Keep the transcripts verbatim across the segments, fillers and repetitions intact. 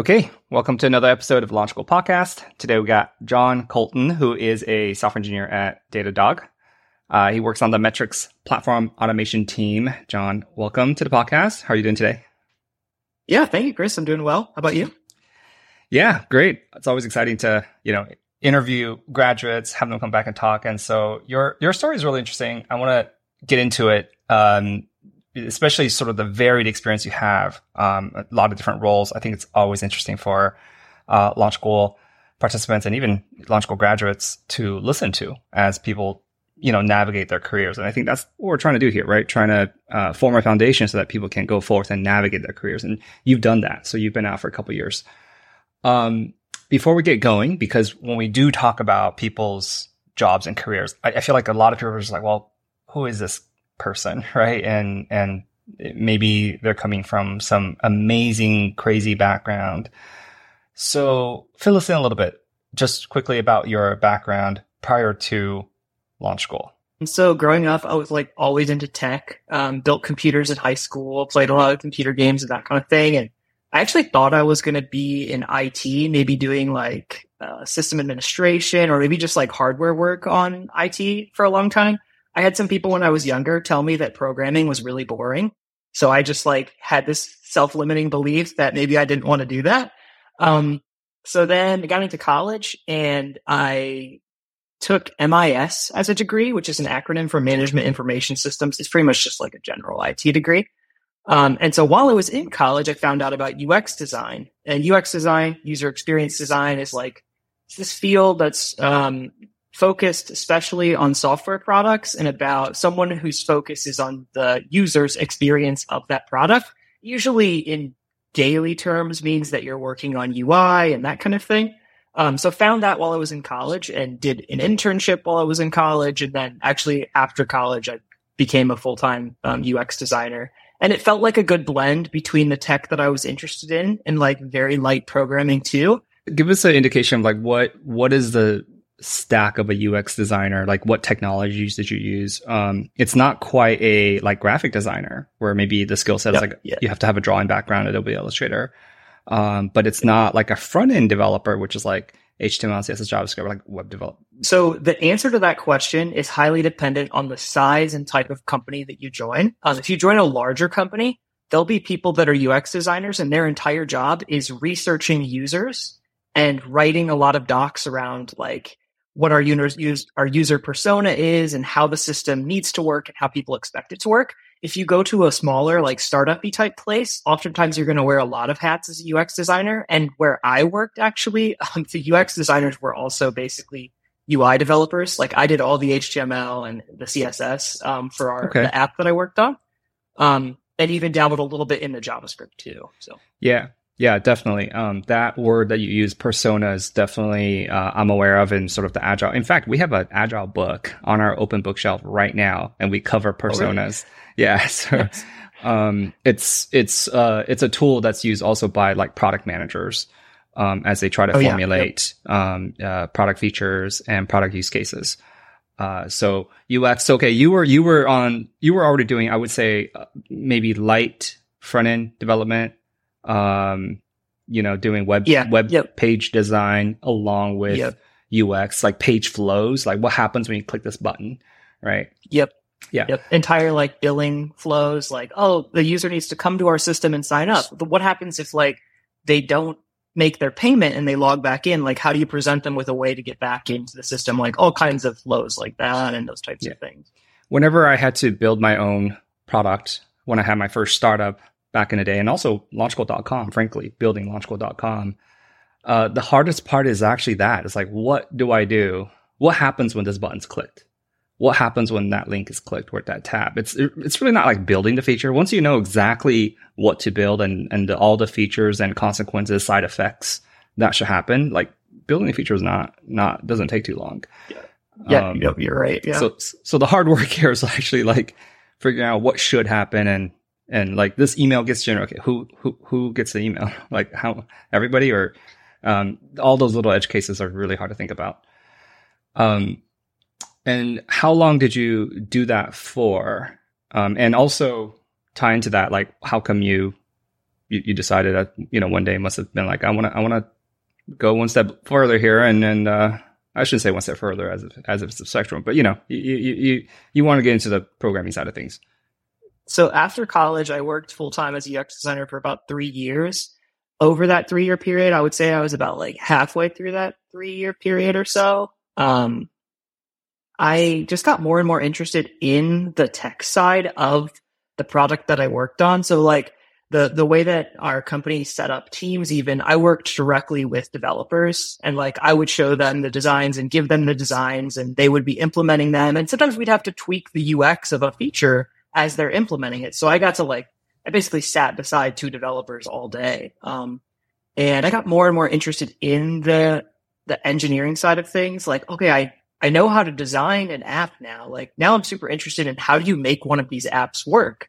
Okay, welcome to another episode of Launch School Podcast. Today we got Jon Colton, who is a software engineer at Datadog. Uh, he works on the metrics platform automation team. Jon, welcome to the podcast. How are you doing today? Yeah, thank you, Chris. I'm doing well. How about you? Yeah, great. It's always exciting to, you know, interview graduates, have them come back and talk. And so your your story is really interesting. I want to get into it, um, especially sort of the varied experience you have, um, a lot of different roles. I think it's always interesting for uh, Launch School participants and even Launch School graduates to listen to as people, you know, navigate their careers. And I think that's what we're trying to do here, right? Trying to uh, form a foundation so that people can go forth and navigate their careers. And you've done that. So you've been out for a couple of years. Um, before we get going, because when we do talk about people's jobs and careers, I, I feel like a lot of people are just like, well, who is this person, right? And and maybe they're coming from some amazing, crazy background. So fill us in a little bit, just quickly about your background prior to Launch School. And so growing up, I was like always into tech, um, built computers at high school, played a lot of computer games and that kind of thing. And I actually thought I was going to be in I T, maybe doing like uh, system administration or maybe just like hardware work on I T for a long time. I had some people when I was younger tell me that programming was really boring. So I just like had this self-limiting belief that maybe I didn't want to do that. Um, so then I got into college and I took M I S as a degree, which is an acronym for Management Information Systems. It's pretty much just like a general I T degree. Um, and so while I was in college, I found out about U X design. And U X design, user experience design, is like this field that's um, focused especially on software products and about someone whose focus is on the user's experience of that product. Usually in daily terms means that you're working on U I and that kind of thing. Um, so found that while I was in college and did an internship while I was in college. And then actually after college, I became a full-time um, U X designer. And it felt like a good blend between the tech that I was interested in and like very light programming too. Give us an indication of like what what is the stack of a U X designer? Like what technologies did you use? Um, it's not quite a like graphic designer where maybe the skill set is yep. like yeah. you have to have a drawing background at Adobe Illustrator. Um, but it's not like a front-end developer, which is like H T M L, C S S, JavaScript, like web development. So the answer to that question is highly dependent on the size and type of company that you join. Um, if you join a larger company, there'll be people that are U X designers and their entire job is researching users and writing a lot of docs around like what our user, our user persona is and how the system needs to work and how people expect it to work. If you go to a smaller, like startup-y type place, oftentimes you're going to wear a lot of hats as a U X designer. And where I worked, actually, um, the U X designers were also basically U I developers. Like I did all the H T M L and the C S S um, for our okay. the app that I worked on, um, and even dabbled a little bit in the JavaScript too. So yeah, yeah, definitely. Um, that word that you use, persona, is definitely uh, I'm aware of in sort of the agile. In fact, we have an agile book on our open bookshelf right now, and we cover personas. Oh, really? Yeah, so um, it's it's uh, it's a tool that's used also by like product managers um, as they try to oh, formulate yeah. yep. um, uh, product features and product use cases. Uh, so U X, okay, you were you were on you were already doing, I would say, uh, maybe light front end development. Um, you know, doing web yeah. web yep. page design along with yep. U X, like page flows, like what happens when you click this button, right? Yep. Yeah. Yep. Entire like billing flows, like, oh, the user needs to come to our system and sign up. But what happens if like they don't make their payment and they log back in? Like, how do you present them with a way to get back into the system? Like all kinds of flows like that and those types yeah. of things. Whenever I had to build my own product, when I had my first startup back in the day, and also launch school dot com, frankly, building launch school dot com, uh, the hardest part is actually that. It's like, what do I do? What happens when this button's clicked? What happens when that link is clicked or that tab? It's it's really not like building the feature. Once you know exactly what to build and, and the, all the features and consequences, side effects that should happen, like building the feature is not, not doesn't take too long. Yeah, yeah um, yep, you're right. Yeah. So so the hard work here is actually like figuring out what should happen and and like this email gets generated. Okay, who who who gets the email? Like how everybody or um, all those little edge cases are really hard to think about. Um. And how long did you do that for? Um, and also tie into that, like, how come you you, you decided that, you know, one day must have been like, I want to I want to go one step further here, and then uh, I shouldn't say one step further as if, as if it's a spectrum, but you know, you you you, you want to get into the programming side of things. So after college, I worked full time as a U X designer for about three years. Over that three year period, I would say I was about like halfway through that three year period or so. Um, I just got more and more interested in the tech side of the product that I worked on. So like the, the way that our company set up teams, even I worked directly with developers, and like I would show them the designs and give them the designs, and they would be implementing them. And sometimes we'd have to tweak the U X of a feature as they're implementing it. So I got to like, I basically sat beside two developers all day. Um, and I got more and more interested in the, the engineering side of things. Like, okay, I, I know how to design an app now. Like now I'm super interested in how do you make one of these apps work?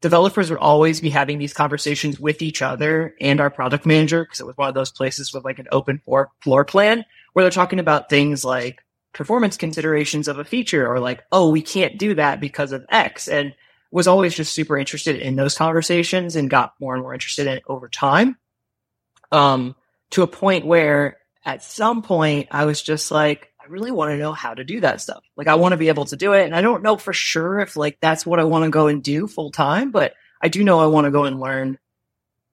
Developers would always be having these conversations with each other and our product manager, because it was one of those places with like an open floor, floor plan where they're talking about things like performance considerations of a feature, or like, oh, we can't do that because of X. And was always just super interested in those conversations and got more and more interested in it over time, um, to a point where at some point I was just like, I really want to know how to do that stuff. Like I want to be able to do it. And I don't know for sure if like that's what I want to go and do full time, but I do know I want to go and learn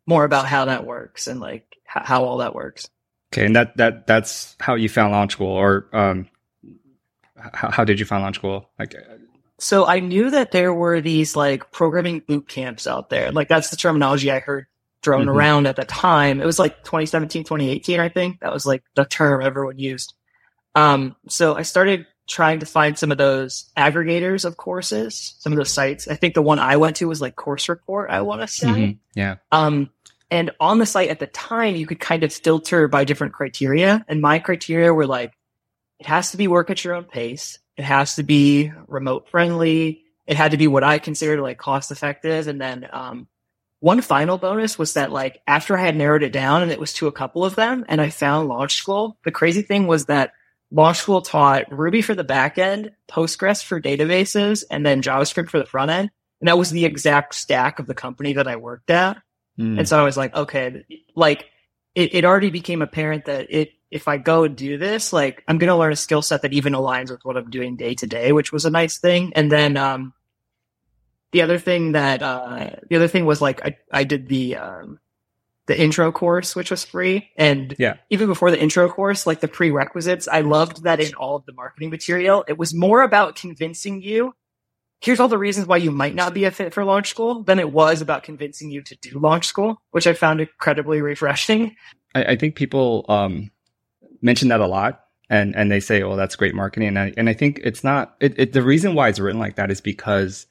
more about how that works and like h- how all that works. Okay. And that, that, that's how you found Launch School, or um, how, how did you find Launch School? Like, So I knew that there were these like programming boot camps out there. Like that's the terminology I heard thrown mm-hmm. around at the time. It was like twenty seventeen, twenty eighteen, I think. That was like the term everyone used. Um, so I started trying to find some of those aggregators of courses, some of those sites. I think the one I went to was like Course Report, I want to say. Mm-hmm. Yeah. Um, and on the site at the time, you could kind of filter by different criteria. And my criteria were like, it has to be work at your own pace. It has to be remote friendly. It had to be what I considered like cost effective. And then um, one final bonus was that like after I had narrowed it down, and it was to a couple of them, and I found Launch School. The crazy thing was that Launch School taught Ruby for the back end, Postgres for databases, and then JavaScript for the front end. And that was the exact stack of the company that I worked at. Mm. And so I was like, okay, like it, it already became apparent that it, if I go and do this, like I'm going to learn a skill set that even aligns with what I'm doing day to day, which was a nice thing. And then um, the other thing that uh, the other thing was like I, I did the um, the intro course, which was free. And yeah. even before the intro course, like the prerequisites, I loved that in all of the marketing material, it was more about convincing you, here's all the reasons why you might not be a fit for Launch School, than it was about convincing you to do Launch School, which I found incredibly refreshing. I, I think people um... mention that a lot, and and they say, oh, that's great marketing. And I, and I think it's not, it, it, the reason why it's written like that is because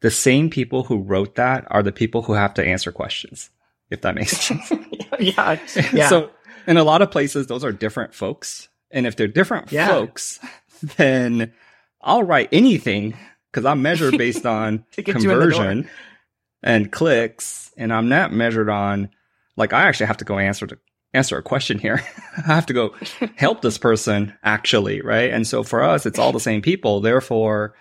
the same people who wrote that are the people who have to answer questions, if that makes sense. yeah, yeah. So in a lot of places, those are different folks. And if they're different yeah. folks, then I'll write anything because I'm measured based on conversion and clicks, and I'm not measured on, like, I actually have to go answer to answer a question here. I have to go help this person actually, right? And so for us, it's all the same people. Therefore,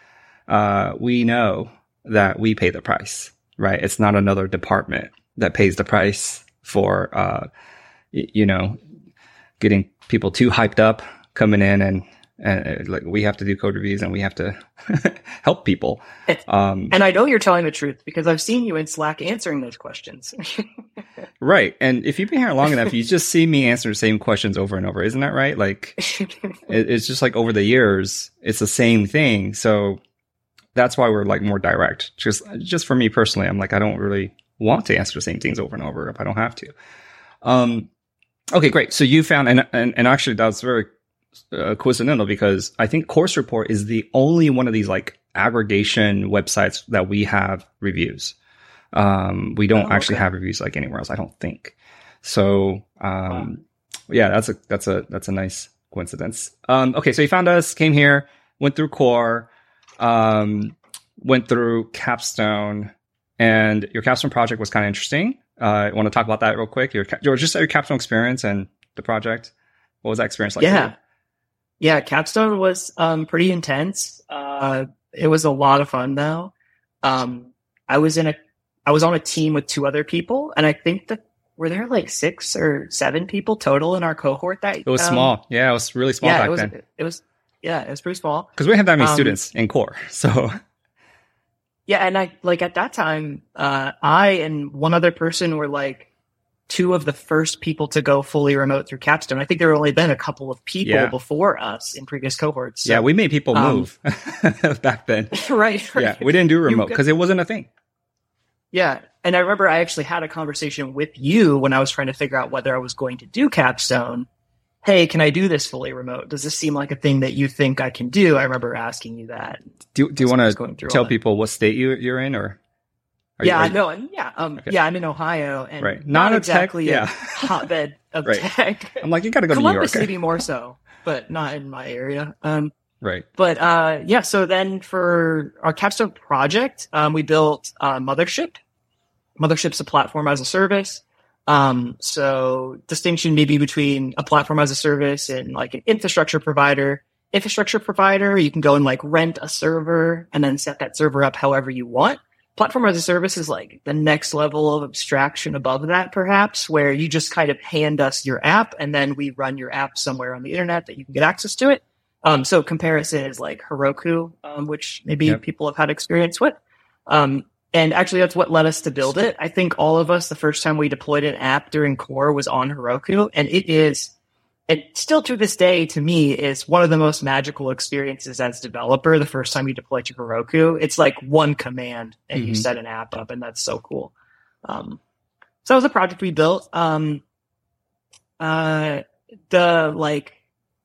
uh, we know that we pay the price, right? It's not another department that pays the price for, uh, y- you know, getting people too hyped up, coming in and, and like we have to do code reviews and we have to help people. Um, and I know you're telling the truth because I've seen you in Slack answering those questions. Right. And if you've been here long enough, you just see me answer the same questions over and over. Isn't that right? Like, it, it's just like over the years, it's the same thing. So that's why we're like more direct. Just, just for me personally, I'm like, I don't really want to answer the same things over and over if I don't have to. Um, okay, great. So you found, and, and, and actually that was very Uh, coincidental, because I think Course Report is the only one of these like aggregation websites that we have reviews. Um, we don't oh, actually okay. have reviews like anywhere else, I don't think. So um, wow. yeah, that's a that's a that's a nice coincidence. Um, okay, so you found us, came here, went through Core, um, went through Capstone, and your Capstone project was kind of interesting. Uh, I want to talk about that real quick. Your, your just your Capstone experience and the project. What was that experience like? Yeah. For you? Yeah, Capstone was um, pretty intense. Uh, it was a lot of fun, though. Um, I was in a I was on a team with two other people, and I think that were there like six or seven people total in our cohort that it was um, small. Yeah, it was really small yeah, back it was, then. It was yeah, it was pretty small because we didn't have that many um, students in core. So yeah, and I like at that time, uh, I and one other person were like two of the first people to go fully remote through Capstone. I think there had only been a couple of people yeah. before us in previous cohorts. So, yeah, we made people move um, back then. Right, right. Yeah, we didn't do remote because it wasn't a thing. Yeah. And I remember I actually had a conversation with you when I was trying to figure out whether I was going to do Capstone. Hey, can I do this fully remote? Does this seem like a thing that you think I can do? I remember asking you that. Do Do you want to tell people what state you, you're in, or? Are yeah, you, no, yeah, um, okay. yeah. I'm in Ohio, and right. not, not exactly tech, yeah. a hotbed of right. tech. I'm like, you got to go Columbus to New York. Columbus maybe more so, but not in my area. Um, right. But uh, yeah. So then for our Capstone project, um, we built uh, Mothership. Mothership's a platform as a service. Um, so distinction maybe between a platform as a service and like an infrastructure provider. Infrastructure provider, you can go and like rent a server and then set that server up however you want. Platform as a service is like the next level of abstraction above that, perhaps, where you just kind of hand us your app and then we run your app somewhere on the internet that you can get access to it. Um, so comparison is like Heroku, um, which maybe yep. people have had experience with. Um, and actually that's what led us to build it. I think all of us, the first time we deployed an app during core was on Heroku, and it is, and still to this day, to me, is one of the most magical experiences as a developer. The first time you deploy to Heroku, it's like one command and mm-hmm. you set an app up, and that's so cool. Um, so that was a project we built. Um, uh, the like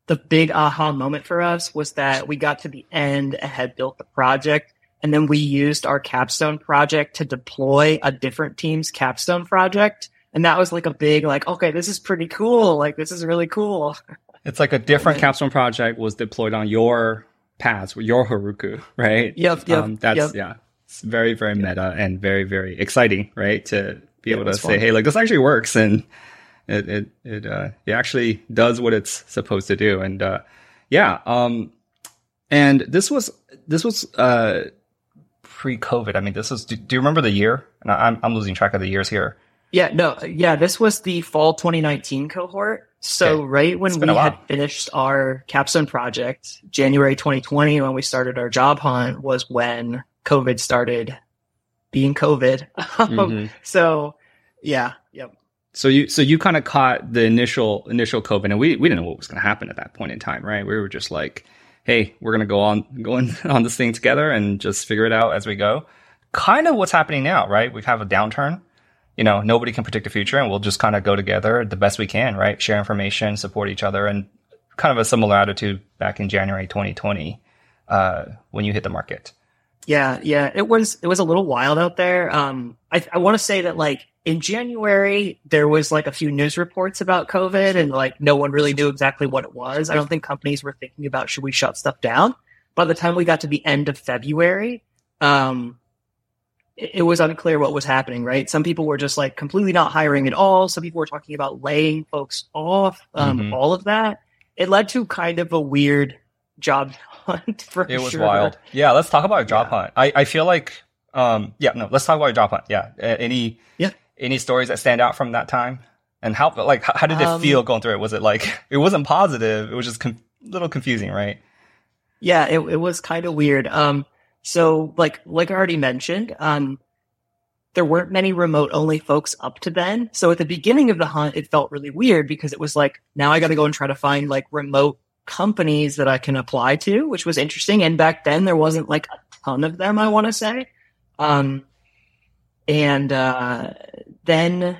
the big aha moment for us was that we got to the end and had built the project. And then we used our Capstone project to deploy a different team's Capstone project. And that was like a big, like, okay, this is pretty cool. Like, this is really cool. It's like a different Capstone project was deployed on your paths, your Heroku, right? Yep, yep. Um, that's, yep. yeah, it's very, very yep. meta and very, very exciting, right? To be able yeah, to say, fun. hey, like, this actually works. And it it it, uh, it actually does what it's supposed to do. And uh, yeah. Um, and this was, this was, uh, pre-COVID. I mean, this is. Do, do you remember the year? And I'm I'm losing track of the years here. Yeah, no, yeah. This was the fall twenty nineteen cohort. So okay. right when we had finished our Capstone project, January twenty twenty, when we started our job hunt, was when COVID started being COVID. Mm-hmm. So yeah, yep. So you so you kind of caught the initial initial COVID, and we we didn't know what was going to happen at that point in time, right? We were just like, hey, we're going to go on going on this thing together and just figure it out as we go. Kind of what's happening now, right? We have a downturn. You know, nobody can predict the future, and we'll just kind of go together the best we can, right? Share information, support each other, and kind of a similar attitude back in January twenty twenty uh, when you hit the market. Yeah, yeah. It was it was a little wild out there. Um, I, I want to say that, like, in January, there was, like, a few news reports about COVID, and, like, no one really knew exactly what it was. I don't think companies were thinking about, should we shut stuff down? By the time we got to the end of February, um, it, it was unclear what was happening, right? Some people were just, like, completely not hiring at all. Some people were talking about laying folks off, um, mm-hmm. all of that. It led to kind of a weird job hunt, for sure. It was sure. wild. Yeah, let's talk about a job yeah. hunt. I, I feel like, um, yeah, no, let's talk about a job hunt. Yeah, any... yeah. Any stories that stand out from that time, and how like how, how did it um, feel going through it? Was it like it wasn't positive? It was just a com- little confusing, right? Yeah, it it was kind of weird. Um, so like like I already mentioned, um, there weren't many remote only folks up to then. So at the beginning of the hunt, it felt really weird because it was like, now I got to go and try to find like remote companies that I can apply to, which was interesting. And back then there wasn't like a ton of them, I want to say. Um, and uh, then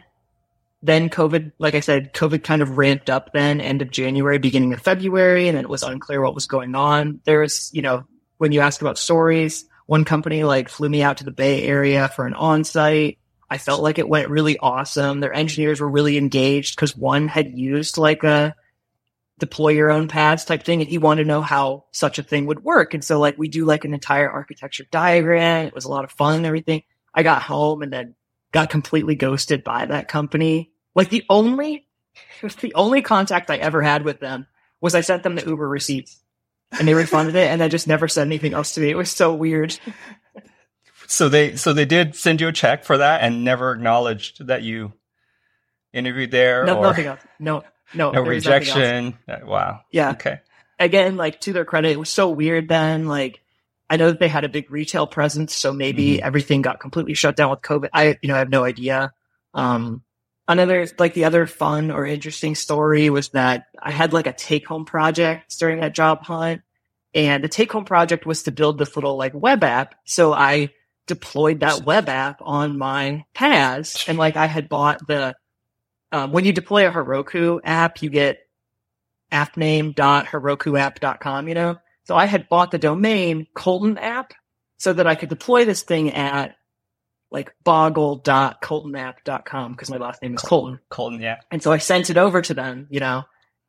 then COVID, like I said, COVID kind of ramped up then, end of January, beginning of February, and it was unclear what was going on. There was, you know, when you ask about stories, one company like flew me out to the Bay Area for an on-site. I felt like it went really awesome. Their engineers were really engaged because one had used like a deploy your own paths type thing, and he wanted to know how such a thing would work. And so like we do like an entire architecture diagram. It was a lot of fun and everything. I got home and then got completely ghosted by that company. Like the only, the only contact I ever had with them was I sent them the Uber receipts, and they refunded it, and they just never said anything else to me. It was so weird. So they so they did send you a check for that and never acknowledged that you interviewed there. No, or nothing else. No, no, no rejection. Wow. Yeah. Okay. Again, like, to their credit, it was so weird then. Like, I know that they had a big retail presence, so maybe mm-hmm. everything got completely shut down with COVID. I, you know, I have no idea. Um, another, like, the other fun or interesting story was that I had like a take-home project during that job hunt, and the take-home project was to build this little like web app. So I deployed that web app on my P A S, and like I had bought the um, when you deploy a Heroku app, you get appname dot heroku app dot com, you know? So I had bought the domain Colton app so that I could deploy this thing at like boggle dot colton app dot com because my last name is Colton. Colton, yeah. And so I sent it over to them, you know,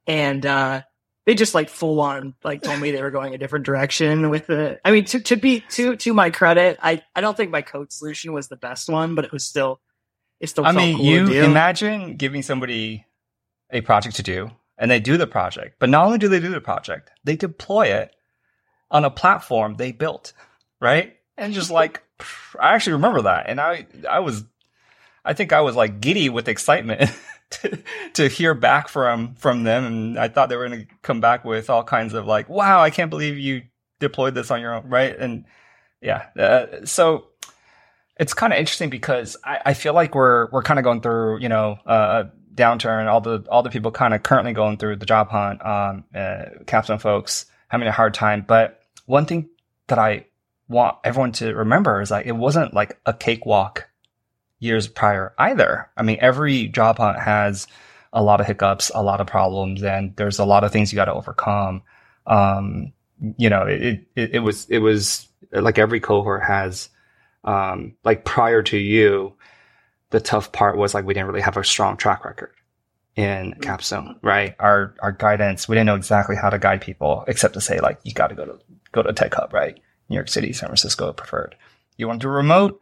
and uh, they just like full on like told me they were going a different direction with the, I mean, to, to be, to, to my credit, I, I don't think my code solution was the best one, but it was still, it still I felt mean, cool you to do. Imagine giving somebody a project to do. And they do the project. But not only do they do the project, they deploy it on a platform they built, right? And just like, I actually remember that. And I I was, I think I was like giddy with excitement to, to hear back from, from them. And I thought they were going to come back with all kinds of like, wow, I can't believe you deployed this on your own, right? And yeah, uh, so it's kind of interesting because I, I feel like we're we're kind of going through, you know, uh downturn, all the all the people kind of currently going through the job hunt, um, uh, capstone folks having a hard time. But one thing that I want everyone to remember is like it wasn't like a cakewalk years prior either. I mean, every job hunt has a lot of hiccups, a lot of problems, and there's a lot of things you got to overcome. Um, you know, it, it it was it was like every cohort has um, like prior to you. The tough part was like we didn't really have a strong track record in Capstone, right? Our our guidance, we didn't know exactly how to guide people, except to say like you got to go to go to a tech hub, right? New York City, San Francisco preferred. You want to do remote?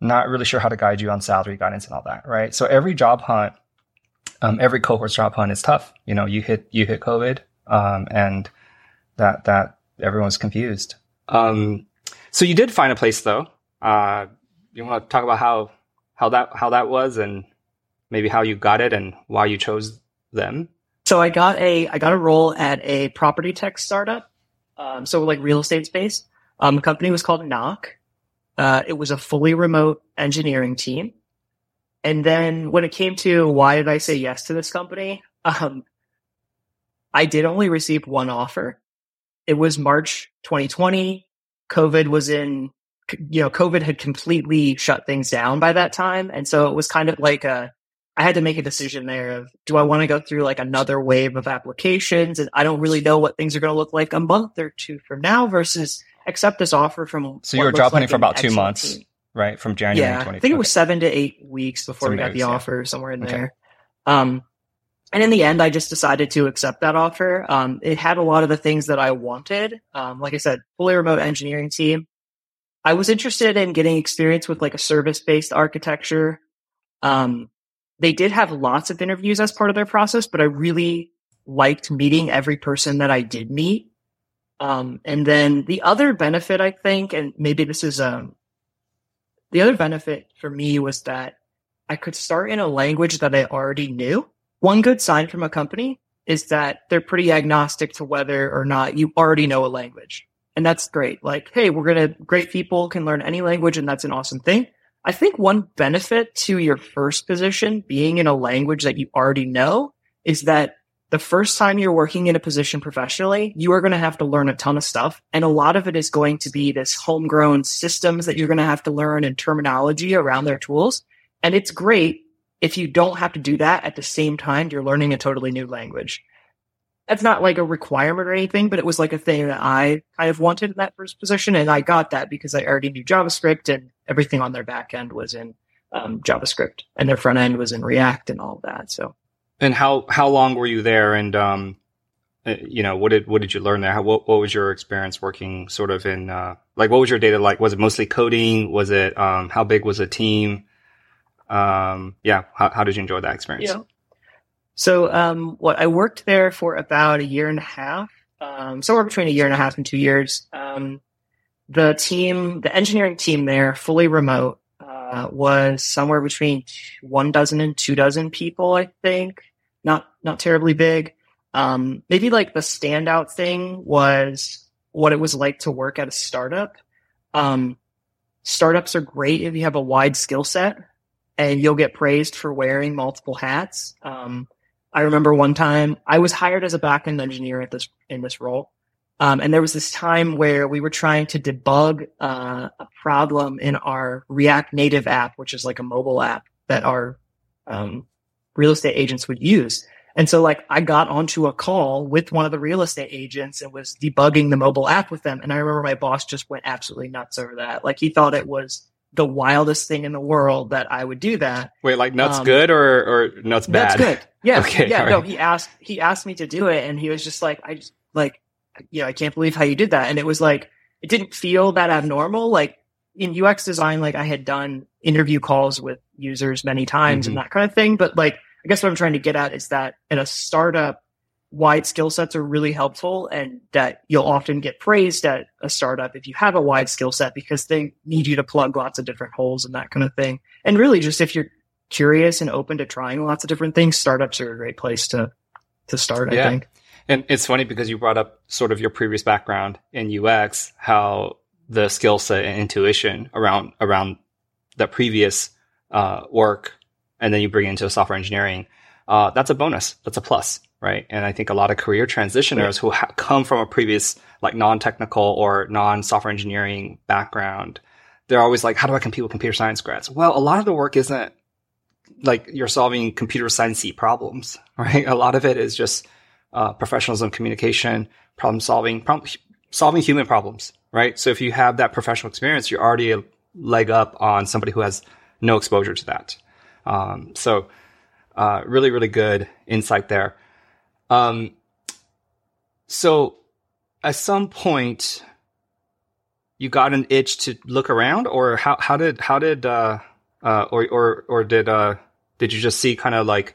Not really sure how to guide you on salary guidance and all that, right? So every job hunt, um, every cohort's job hunt is tough. You know, you hit you hit COVID, um, and that that everyone's confused. Um, so you did find a place though. Uh, you want to talk about how? How that how that was, and maybe how you got it, and why you chose them. So I got a I got a role at a property tech startup, um, so like real estate space. Um, the company was called Knock. Uh, it was a fully remote engineering team. And then when it came to why did I say yes to this company, um, I did only receive one offer. It was March twenty twenty. COVID was in. You know, COVID had completely shut things down by that time. And so it was kind of like a, I had to make a decision there of, do I want to go through like another wave of applications? And I don't really know what things are going to look like a month or two from now versus accept this offer from. So you were job hunting for about two months, right? From January. Yeah, I think it was seven to eight weeks before we got the offer, somewhere in there. Um, and in the end, I just decided to accept that offer. Um, it had a lot of the things that I wanted. Um, like I said, fully remote engineering team. I was interested in getting experience with like a service-based architecture. Um, they did have lots of interviews as part of their process, but I really liked meeting every person that I did meet. Um, and then the other benefit, I think, and maybe this is um, the other benefit for me was that I could start in a language that I already knew. One good sign from a company is that they're pretty agnostic to whether or not you already know a language. And that's great. Like, hey, we're going to, great people can learn any language, and that's an awesome thing. I think one benefit to your first position being in a language that you already know is that the first time you're working in a position professionally, you are going to have to learn a ton of stuff. And a lot of it is going to be this homegrown systems that you're going to have to learn and terminology around their tools. And it's great if you don't have to do that at the same time you're learning a totally new language. That's not like a requirement or anything, but it was like a thing that I kind of wanted in that first position. And I got that because I already knew JavaScript, and everything on their back end was in um, JavaScript, and their front end was in React and all of that. So, and how, how long were you there? And, um, you know, what did, what did you learn there? How, what, what was your experience working sort of in, uh, like, what was your data like? Was it mostly coding? Was it, um, how big was the team? Um, yeah. How, how did you enjoy that experience? Yeah. So um, what I worked there for about a year and a half, um, somewhere between a year and a half and two years. Um, the team, the engineering team there, fully remote, uh, was somewhere between one dozen and two dozen people, I think. Not not terribly big. Um, maybe like the standout thing was what it was like to work at a startup. Um, startups are great if you have a wide skill set, and you'll get praised for wearing multiple hats. Um, I remember one time I was hired as a backend engineer at this in this role. Um, and there was this time where we were trying to debug uh, a problem in our React Native app, which is like a mobile app that our um, real estate agents would use. And so like I got onto a call with one of the real estate agents and was debugging the mobile app with them. And I remember my boss just went absolutely nuts over that. Like he thought it was the wildest thing in the world that I would do that. Wait, like nuts um, good or, or nuts bad? Nuts good. Yeah. Okay, yeah. Right. No, he asked, he asked me to do it. And he was just like, I just like, you know, I can't believe how you did that. And it was like, it didn't feel that abnormal. Like in U X design, like I had done interview calls with users many times mm-hmm. and that kind of thing. But like, I guess what I'm trying to get at is that in a startup, wide skill sets are really helpful, and that you'll often get praised at a startup if you have a wide skill set, because they need you to plug lots of different holes and that kind of thing. And really just if you're curious and open to trying lots of different things, startups are a great place to, to start, yeah. I think. And it's funny because you brought up sort of your previous background in U X, how the skill set and intuition around around that previous uh, work, and then you bring into software engineering, uh, that's a bonus. That's a plus, right? And I think a lot of career transitioners right. who ha- come from a previous like non-technical or non-software engineering background, they're always like, how do I compete with computer science grads? Well, a lot of the work isn't like you're solving computer science-y problems, right? A lot of it is just uh, professionalism, communication, problem solving, problem, solving human problems, right? So if you have that professional experience, you're already a leg up on somebody who has no exposure to that. Um, so, uh, really, really good insight there. Um, so at some point you got an itch to look around, or how, how did, how did, uh, uh, or, or, or did, uh, did you just see kind of like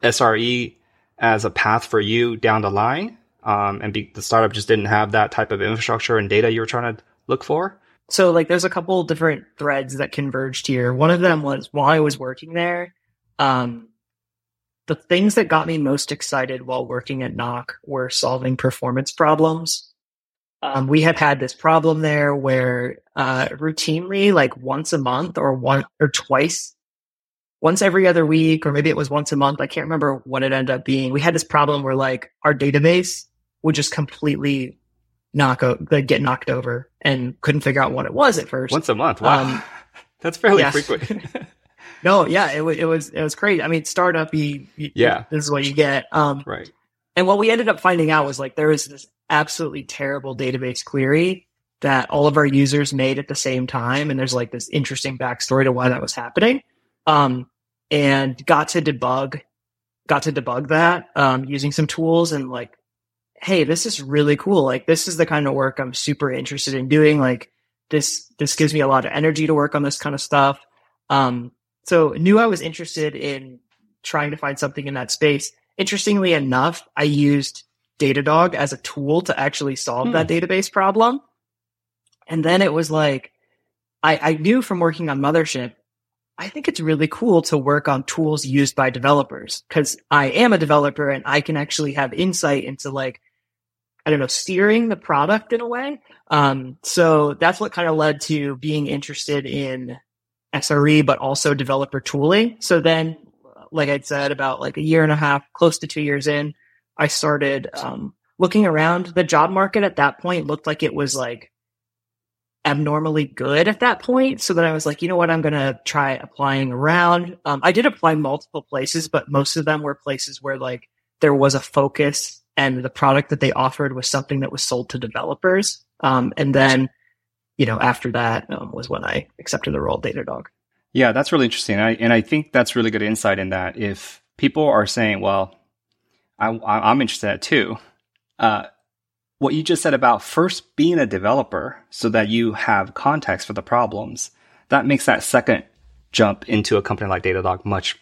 S R E as a path for you down the line? Um, and be, the startup just didn't have that type of infrastructure and data you were trying to look for? So like there's a couple different threads that converged here. One of them was while I was working there, um, the things that got me most excited while working at Knock were solving performance problems. Um, we had had this problem there where uh, routinely, like once a month or one or twice, once every other week, or maybe it was once a month. I can't remember what it ended up being. We had this problem where like our database would just completely knock o- get knocked over and couldn't figure out what it was at first. Once a month, wow, um, that's fairly yes. frequent. No, yeah, it, w- it was it was crazy. I mean, startup, you, you, yeah, this is what you get, um, right? And what we ended up finding out was like there was this absolutely terrible database query that all of our users made at the same time, and there's like this interesting backstory to why that was happening. Um, and got to debug, got to debug that um, using some tools and like. Hey, this is really cool. Like, this is the kind of work I'm super interested in doing. Like, this this gives me a lot of energy to work on this kind of stuff. Um, so knew I was interested in trying to find something in that space. Interestingly enough, I used Datadog as a tool to actually solve hmm. that database problem. And then it was like, I, I knew from working on Mothership, I think it's really cool to work on tools used by developers, because I am a developer and I can actually have insight into like, I don't know, steering the product in a way. Um, so that's what kind of led to being interested in S R E, but also developer tooling. So then, like I said, about like a year and a half, close to two years in, I started um, looking around. The job market at that point looked like it was like, abnormally good at that point. So then I was like, you know what, I'm going to try applying around. Um, I did apply multiple places, but most of them were places where like there was a focus and the product that they offered was something that was sold to developers. Um, and then, you know, after that um, was when I accepted the role at Datadog. Yeah, that's really interesting. I, and I think that's really good insight in that if people are saying, well, I, I'm interested in it too. Uh, What you just said about first being a developer so that you have context for the problems, that makes that second jump into a company like Datadog much,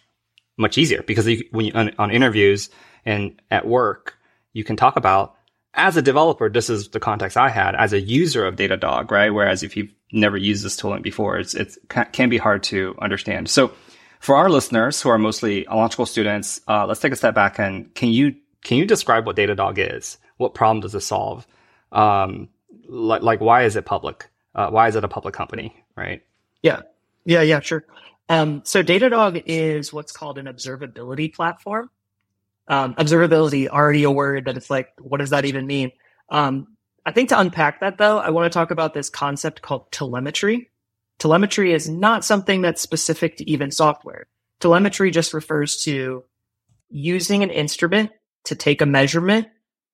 much easier. Because you, when you, on, on interviews and at work, you can talk about as a developer, this is the context I had as a user of Datadog, right? Whereas if you've never used this tooling before, it's, it can be hard to understand. So for our listeners who are mostly Launch School students, uh, let's take a step back and can you can you describe what Datadog is? What problem does it solve? Um, like, like why is it public? Uh, why is it a public company, right? Yeah, yeah, yeah, sure. Um, so Datadog is what's called an observability platform. Um, observability, already a word that it's like, what does that even mean? Um, I think to unpack that, though, I want to talk about this concept called telemetry. Telemetry is not something that's specific to even software. Telemetry just refers to using an instrument to take a measurement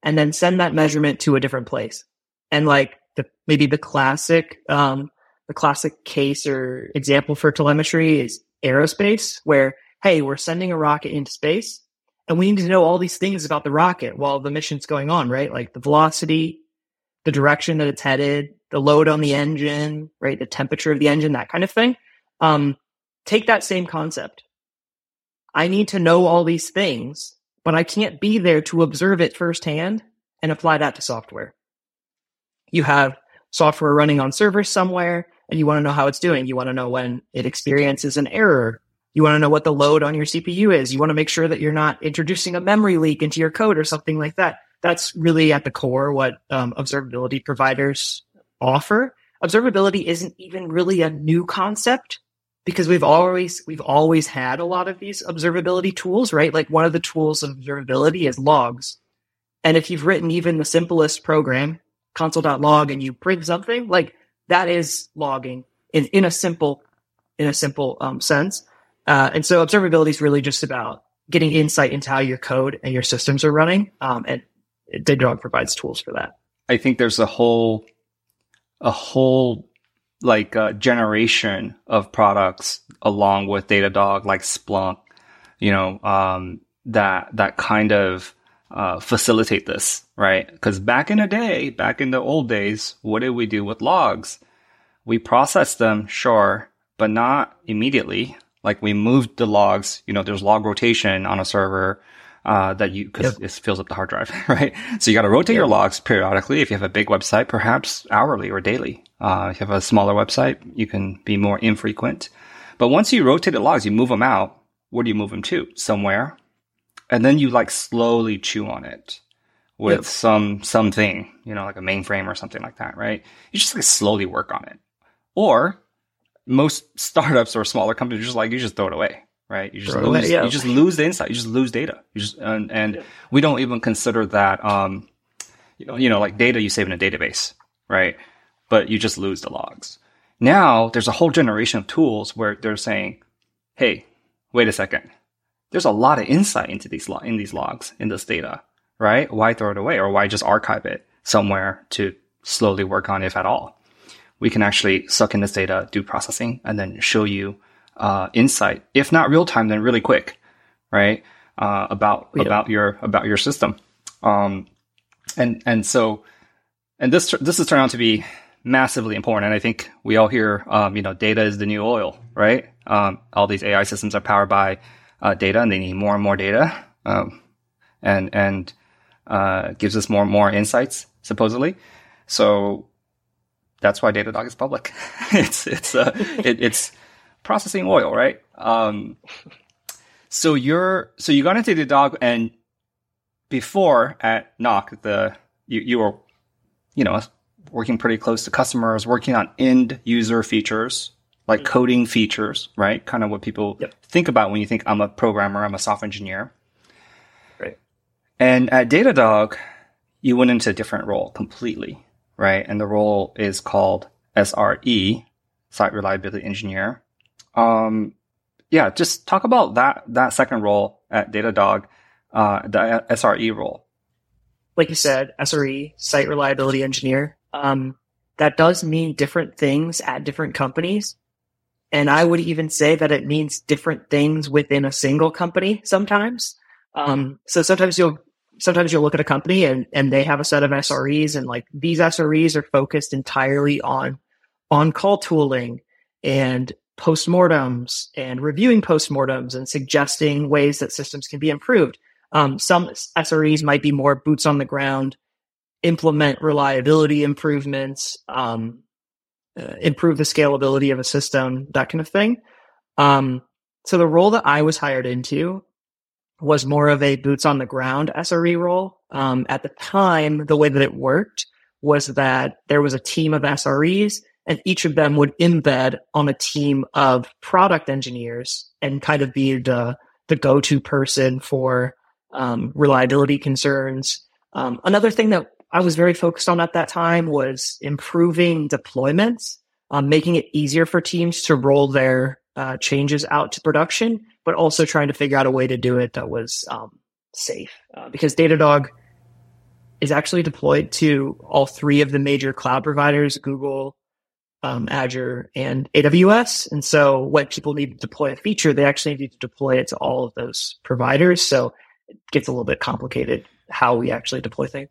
and then send that measurement to a different place. And like the, maybe the classic, um, the classic case or example for telemetry is aerospace, where, hey, we're sending a rocket into space. And we need to know all these things about the rocket while the mission's going on, right? Like the velocity, the direction that it's headed, the load on the engine, right? The temperature of the engine, that kind of thing. Um, take that same concept. I need to know all these things, but I can't be there to observe it firsthand and apply that to software. You have software running on servers somewhere, and you want to know how it's doing. You want to know when it experiences an error. You want to know what the load on your C P U is. You want to make sure that you're not introducing a memory leak into your code or something like that. That's really at the core what um, observability providers offer. Observability isn't even really a new concept because we've always we've always had a lot of these observability tools, right? Like one of the tools of observability is logs. And if you've written even the simplest program, console dot log, and you print something, like that is logging in, in a simple in a simple um, sense. Uh, and so observability is really just about getting insight into how your code and your systems are running. Um, and Datadog provides tools for that. I think there's a whole, a whole like uh, generation of products along with Datadog, like Splunk, you know, um, that that kind of uh, facilitate this, right? Because back in the day, back in the old days, what did we do with logs? We processed them, sure, but not immediately. Like we moved the logs, you know, there's log rotation on a server uh, that you, because yep. It fills up the hard drive, right? So you got to rotate yep. your logs periodically. If you have a big website, perhaps hourly or daily. Uh, if you have a smaller website, you can be more infrequent. But once you rotate the logs, you move them out. Where do you move them to? Somewhere. And then you like slowly chew on it with yep. some something, you know, like a mainframe or something like that, right? You just like slowly work on it. Or most startups or smaller companies just like you just throw it away, right? You just throw lose, away, yeah. you just lose the insight, you just lose data. You just and, and yeah. we don't even consider that, um, you know, you know, like data you save in a database, right? But you just lose the logs. Now there's a whole generation of tools where they're saying, "Hey, wait a second. There's a lot of insight into these lo- in these logs in this data, right? Why throw it away or why just archive it somewhere to slowly work on, if at all?" We can actually suck in this data, do processing, and then show you uh, insight. If not real time, then really quick, right? Uh, about yeah. about your about your system, um, and and so and this this has turned out to be massively important. And I think we all hear, um, you know, data is the new oil, right? Um, all these A I systems are powered by uh, data, and they need more and more data, um, and and uh, gives us more and more insights, supposedly. So. That's why Datadog is public. it's it's uh, it, it's processing oil, right? Um, so you're so you got into Datadog, and before at Knock, the you you were you know working pretty close to customers, working on end user features like coding features, right? Kind of what people yep. think about when you think I'm a programmer, I'm a software engineer, right? And at Datadog, you went into a different role completely. Right, and the role is called S R E, Site Reliability Engineer. Um, yeah, just talk about that that second role at Datadog, uh, the S R E role. Like you said, S R E, Site Reliability Engineer. Um, that does mean different things at different companies, and I would even say that it means different things within a single company sometimes. Um, so sometimes you'll. Sometimes you'll look at a company and, and they have a set of S R Es, and like these S R Es are focused entirely on on-call tooling and postmortems and reviewing postmortems and suggesting ways that systems can be improved. Um, some S R Es might be more boots on the ground, implement reliability improvements, um, uh, improve the scalability of a system, that kind of thing. Um, so the role that I was hired into was more of a boots on the ground S R E role. Um, at the time, the way that it worked was that there was a team of S R Es, and each of them would embed on a team of product engineers and kind of be the, the go-to person for um, reliability concerns. Um, another thing that I was very focused on at that time was improving deployments, um, making it easier for teams to roll their uh, changes out to production, but also trying to figure out a way to do it that was um, safe. Uh, because Datadog is actually deployed to all three of the major cloud providers, Google, um, Azure, and A W S. And so when people need to deploy a feature, they actually need to deploy it to all of those providers. So it gets a little bit complicated how we actually deploy things.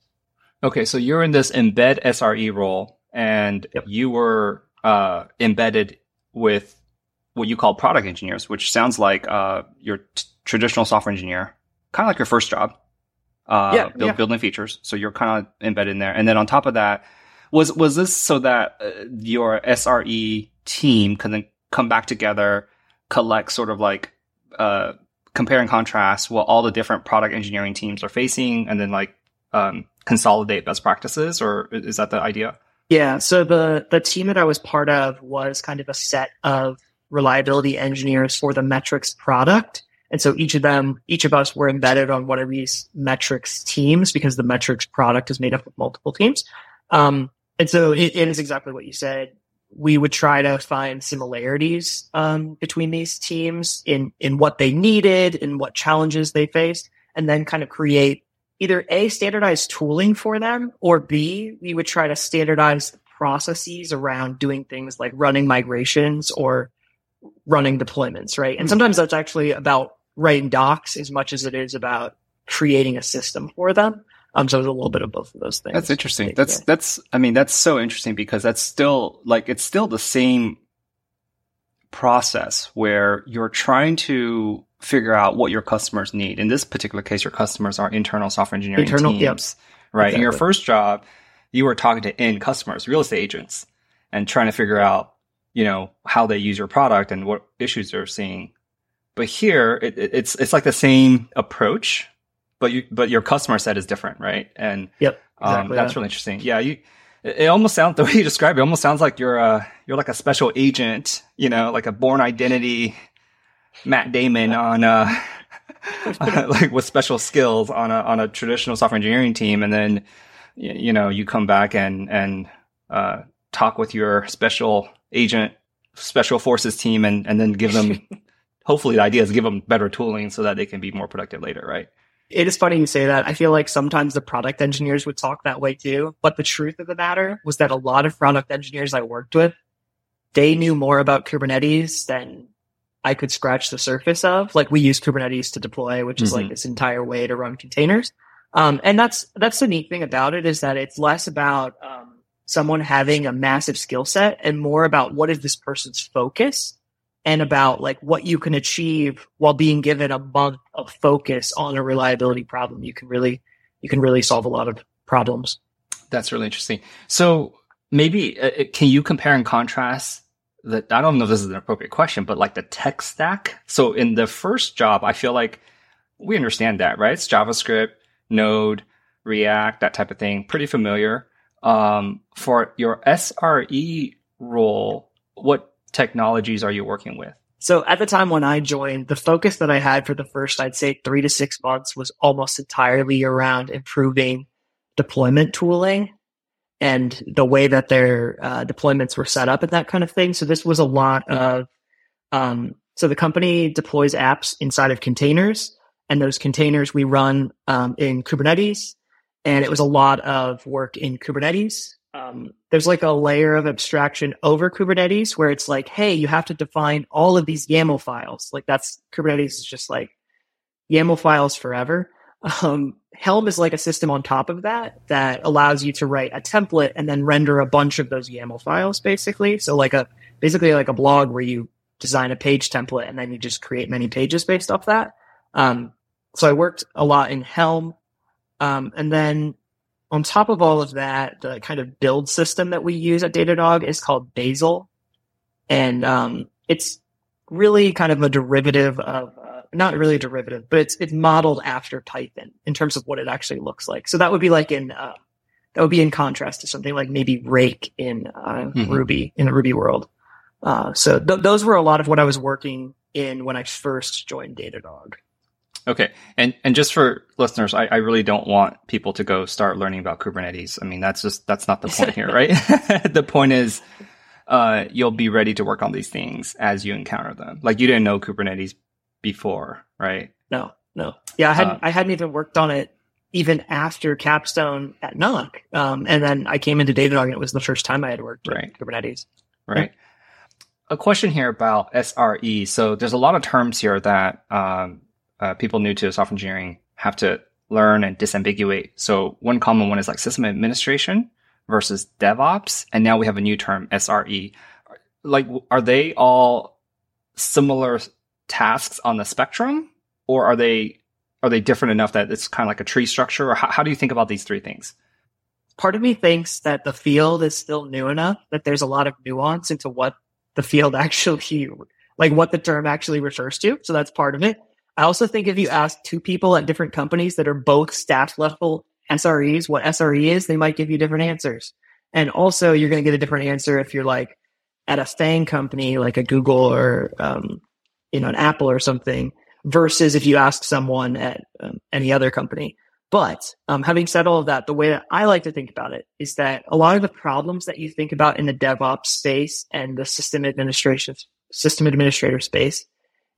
Okay, so you're in this embed S R E role, and yep. you were uh, embedded with what you call product engineers, which sounds like uh, your t- traditional software engineer, kind of like your first job, uh, yeah, build, yeah. building features. So you're kind of embedded in there. And then on top of that, was was this so that uh, your S R E team can then come back together, collect sort of like uh, compare and contrast what all the different product engineering teams are facing, and then like um, consolidate best practices, or is that the idea? Yeah. So the, the team that I was part of was kind of a set of reliability engineers for the metrics product. And so each of them, each of us were embedded on one of these metrics teams because the metrics product is made up of multiple teams. Um, and so it, it is exactly what you said. We would try to find similarities um, between these teams in, in what they needed and what challenges they faced, and then kind of create either A, standardized tooling for them, or B, we would try to standardize the processes around doing things like running migrations or running deployments, right? And sometimes that's actually about writing docs as much as it is about creating a system for them. Um, so it's a little bit of both of those things. That's interesting. That's, that's, I mean, that's so interesting because that's still like, it's still the same process where you're trying to figure out what your customers need. In this particular case, your customers are internal software engineering internal, teams, yep. right? Exactly. In your first job, you were talking to end customers, real estate agents, and trying to figure out, you know, how they use your product and what issues they're seeing. But here, it, it's it's like the same approach, but you but your customer set is different, right? And yep, exactly um, that's that. Really interesting. Yeah, you. It almost sounds the way you describe it. it Almost sounds like you're a you're like a special agent, you know, like a Born Identity, Matt Damon on uh, like with special skills on a on a traditional software engineering team, and then you, you know you come back and and uh, talk with your special agent, special forces team, and and then give them hopefully the idea is give them better tooling so that they can be more productive later, right? It is funny you say that. I feel like sometimes the product engineers would talk that way too. But the truth of the matter was that a lot of product engineers I worked with, they knew more about Kubernetes than I could scratch the surface of. Like we use Kubernetes to deploy, which mm-hmm. is like this entire way to run containers. Um, and that's that's the neat thing about it is that it's less about um, someone having a massive skill set and more about what is this person's focus, and about like what you can achieve while being given a month of focus on a reliability problem. You can really, you can really solve a lot of problems. That's really interesting. So maybe uh, can you compare and contrast the, I don't know if this is an appropriate question, but like the tech stack. So in the first job, I feel like we understand that, right? It's JavaScript, Node, React, that type of thing. Pretty familiar. Um, for your S R E role, what technologies are you working with? So at the time when I joined, the focus that I had for the first, I'd say three to six months was almost entirely around improving deployment tooling and the way that their uh, deployments were set up and that kind of thing. So this was a lot of, um, so the company deploys apps inside of containers, and those containers we run um, in Kubernetes. And it was a lot of work in Kubernetes. Um, there's like a layer of abstraction over Kubernetes where it's like, hey, you have to define all of these YAML files. Like that's Kubernetes is just like YAML files forever. Um, Helm is like a system on top of that that allows you to write a template and then render a bunch of those YAML files, basically. So like a basically like a blog where you design a page template and then you just create many pages based off that. Um, so I worked a lot in Helm, um, and then On top of all of that, the kind of build system that we use at Datadog is called Bazel. And um, it's really kind of a derivative of, uh, not really a derivative, but it's it's modeled after Python in terms of what it actually looks like. So that would be like in, uh, that would be in contrast to something like maybe Rake in uh, mm-hmm. Ruby, in the Ruby world. Uh, so th- those were a lot of what I was working in when I first joined Datadog. Okay. And and just for listeners, I, I really don't want people to go start learning about Kubernetes. I mean, that's just, that's not the point here, right? The point is uh, you'll be ready to work on these things as you encounter them. Like you didn't know Kubernetes before, right? No, no. Yeah, I hadn't, um, I hadn't even worked on it even after Capstone at Knock. Um, and then I came into Datadog and it was the first time I had worked with right. Kubernetes. Right. Yeah. A question here about S R E. So there's a lot of terms here that um, uh, people new to software engineering have to learn and disambiguate. So one common one is like system administration versus DevOps. And now we have a new term, S R E. Like, are they all similar tasks on the spectrum? Or are they are they different enough that it's kind of like a tree structure? Or how, how do you think about these three things? Part of me thinks that the field is still new enough that there's a lot of nuance into what the field actually, like what the term actually refers to. So that's part of it. I also think if you ask two people at different companies that are both staff level S R Es, what S R E is, they might give you different answers. And also you're going to get a different answer if you're like at a FAANG company, like a Google or, um, you know, an Apple or something versus if you ask someone at um, any other company. But um, having said all of that, the way that I like to think about it is that a lot of the problems that you think about in the DevOps space and the system administration, system administrator space,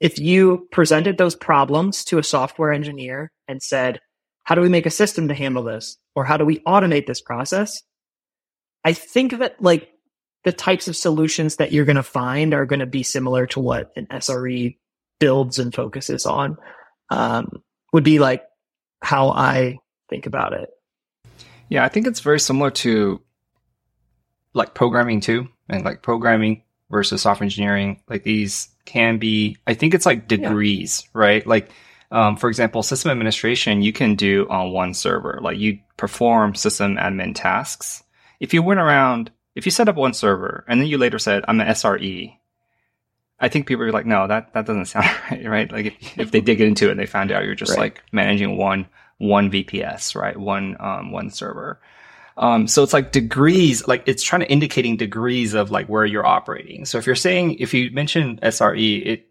if you presented those problems to a software engineer and said, how do we make a system to handle this? Or how do we automate this process? I think of it like the types of solutions that you're going to find are going to be similar to what an S R E builds and focuses on. Um, would be like how I think about it. Yeah, I think it's very similar to like programming too. And like programming versus software engineering, like these can be, I think it's like degrees, yeah. right? Like, um, for example, system administration, you can do on one server, like you perform system admin tasks. If you went around, if you set up one server and then you later said, I'm an S R E, I think people are like, no, that, that doesn't sound right, right? Like if, if they dig into it and they found out you're just right. like managing one one V P S, right? One um one server. Um so it's like degrees, like it's trying to indicating degrees of like where you're operating. So if you're saying if you mention S R E, it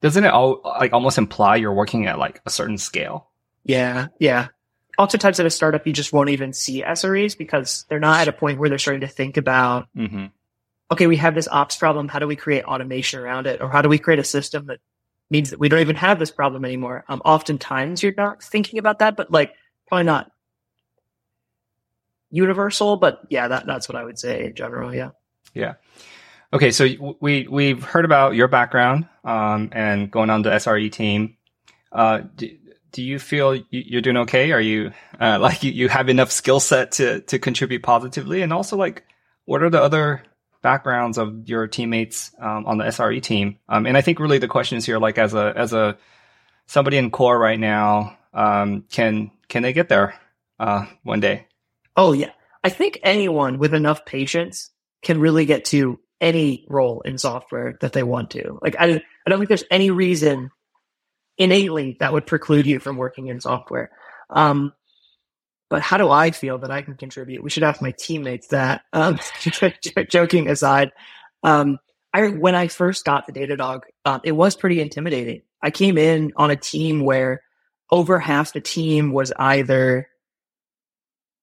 doesn't it all like almost imply you're working at like a certain scale? Yeah, yeah. Oftentimes at a startup you just won't even see S R Es because they're not at a point where they're starting to think about mm-hmm. okay, we have this ops problem. How do we create automation around it? Or how do we create a system that means that we don't even have this problem anymore? Um, oftentimes you're not thinking about that, but like probably not universal, but yeah, that, that's what I would say in general. Yeah. Yeah. Okay. So we, we've heard about your background, um, and going on the S R E team. Uh, do, do you feel you're doing okay? Are you, uh, like you, you have enough skill set to, to contribute positively? And also like, what are the other backgrounds of your teammates um, on the S R E team, um, and I think really the question is here, like as a as a somebody in core right now, um, can can they get there uh, one day? Oh yeah, I think anyone with enough patience can really get to any role in software that they want to. Like I, I don't think there's any reason innately that would preclude you from working in software. Um, But how do I feel that I can contribute? We should ask my teammates that. Um, joking aside, um, I when I first got the Datadog, um, it was pretty intimidating. I came in on a team where over half the team was either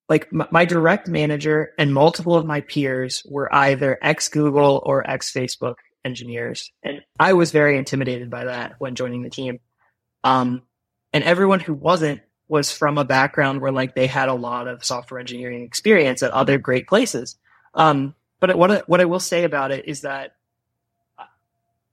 like m- my direct manager and multiple of my peers were either ex-Google or ex-Facebook engineers. And I was very intimidated by that when joining the team. Um, and everyone who wasn't was from a background where like they had a lot of software engineering experience at other great places. Um, but what I, what I will say about it is that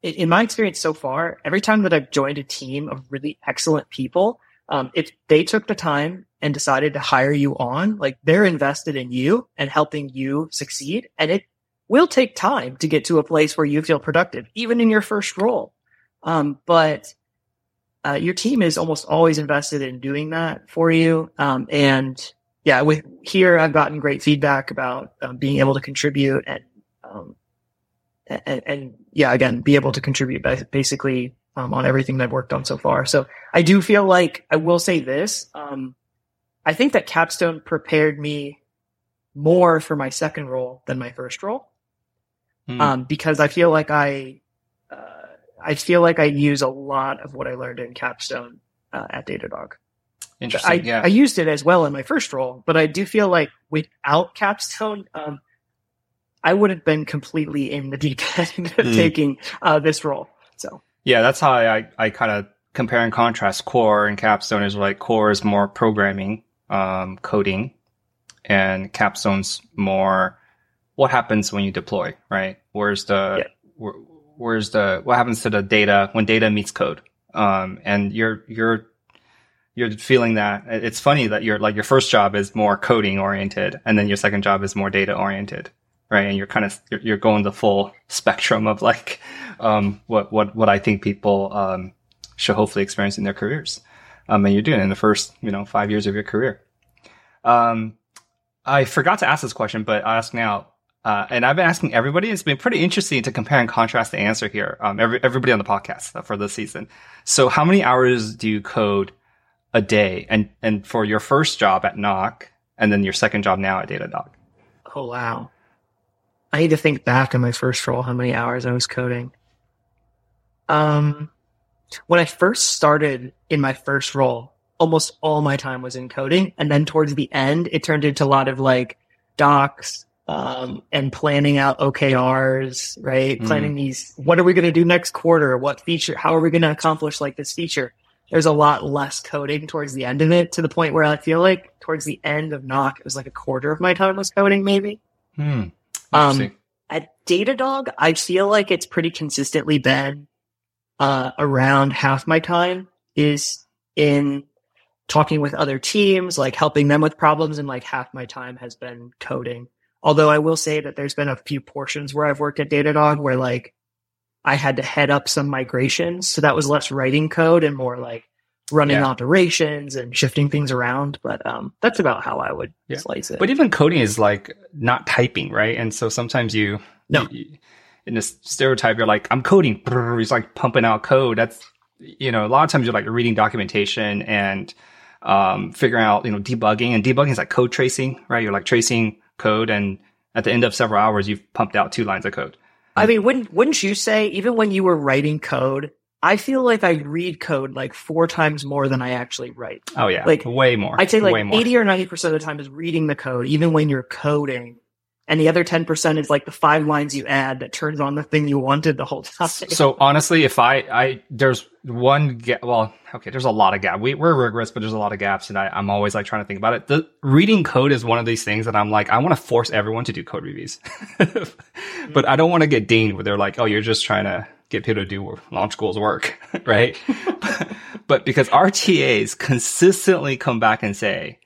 in my experience so far, every time that I've joined a team of really excellent people, um, if they took the time and decided to hire you on, like they're invested in you and helping you succeed. And it will take time to get to a place where you feel productive, even in your first role. Um, but Uh, your team is almost always invested in doing that for you. Um, and yeah, with here, I've gotten great feedback about um, being able to contribute and, um, and, and yeah, again, be able to contribute basically um, on everything that I've worked on so far. So I do feel like, I will say this, um, I think that Capstone prepared me more for my second role than my first role. Mm. Um, because I feel like I, uh, I feel like I use a lot of what I learned in Capstone uh, at Datadog. Interesting. I, yeah. I used it as well in my first role, but I do feel like without Capstone, um, I would have been completely in the deep end of mm. taking uh, this role. So yeah, that's how I, I, I kind of compare and contrast Core and Capstone. Is like Core is more programming, um, coding, and Capstone's more what happens when you deploy, right? Where's the yeah. where, where's the what happens to the data when data meets code? Um, and you're you're You're feeling that. It's funny that your like your first job is more coding oriented, and then your second job is more data oriented, right? And you're kind of you're, you're going the full spectrum of like um, what what what I think people um, should hopefully experience in their careers, um, and you're doing it in the first you know five years of your career. Um, I forgot to ask this question, but I'll ask now. Uh, and I've been asking everybody. It's been pretty interesting to compare and contrast the answer here. Um, every, everybody on the podcast for this season. So, how many hours do you code a day, and and for your first job at Knock, and then your second job now at Datadog? Oh, wow. I need to think back on my first role, how many hours I was coding. Um, when I first started in my first role, almost all my time was in coding. And then towards the end, it turned into a lot of like docs um, and planning out O K Rs, right? Mm. Planning these, what are we going to do next quarter? What feature? How are we going to accomplish like this feature? There's a lot less coding towards the end of it, to the point where I feel like towards the end of Knock, it was like a quarter of my time was coding, maybe. Hmm. Um, at Datadog, I feel like it's pretty consistently been uh, around half my time is in talking with other teams, like helping them with problems, and like half my time has been coding. Although I will say that there's been a few portions where I've worked at Datadog where like I had to head up some migrations. So that was less writing code and more like running yeah. operations and shifting things around. But um, that's about how I would yeah. slice it. But even coding is like not typing, right? And so sometimes you, no. you, you in this stereotype, you're like, I'm coding. It's like pumping out code. That's, you know, a lot of times you're like reading documentation and um, figuring out, you know, debugging. And debugging is like code tracing, right? You're like tracing code. And at the end of several hours, you've pumped out two lines of code. I mean, wouldn't wouldn't you say, even when you were writing code, I feel like I read code like four times more than I actually write. Oh, yeah. Like way more. I'd say like eighty or ninety percent of the time is reading the code, even when you're coding. And the other ten percent is like the five lines you add that turns on the thing you wanted the whole time. So honestly, if I, I there's one gap, well, okay, there's a lot of gaps. We, we're rigorous, but there's a lot of gaps. And I, I'm always like trying to think about it. The reading code is one of these things that I'm like, I want to force everyone to do code reviews. But I don't want to get dinged where they're like, oh, you're just trying to get people to do Launch School's work, right? But because our T As consistently come back and say,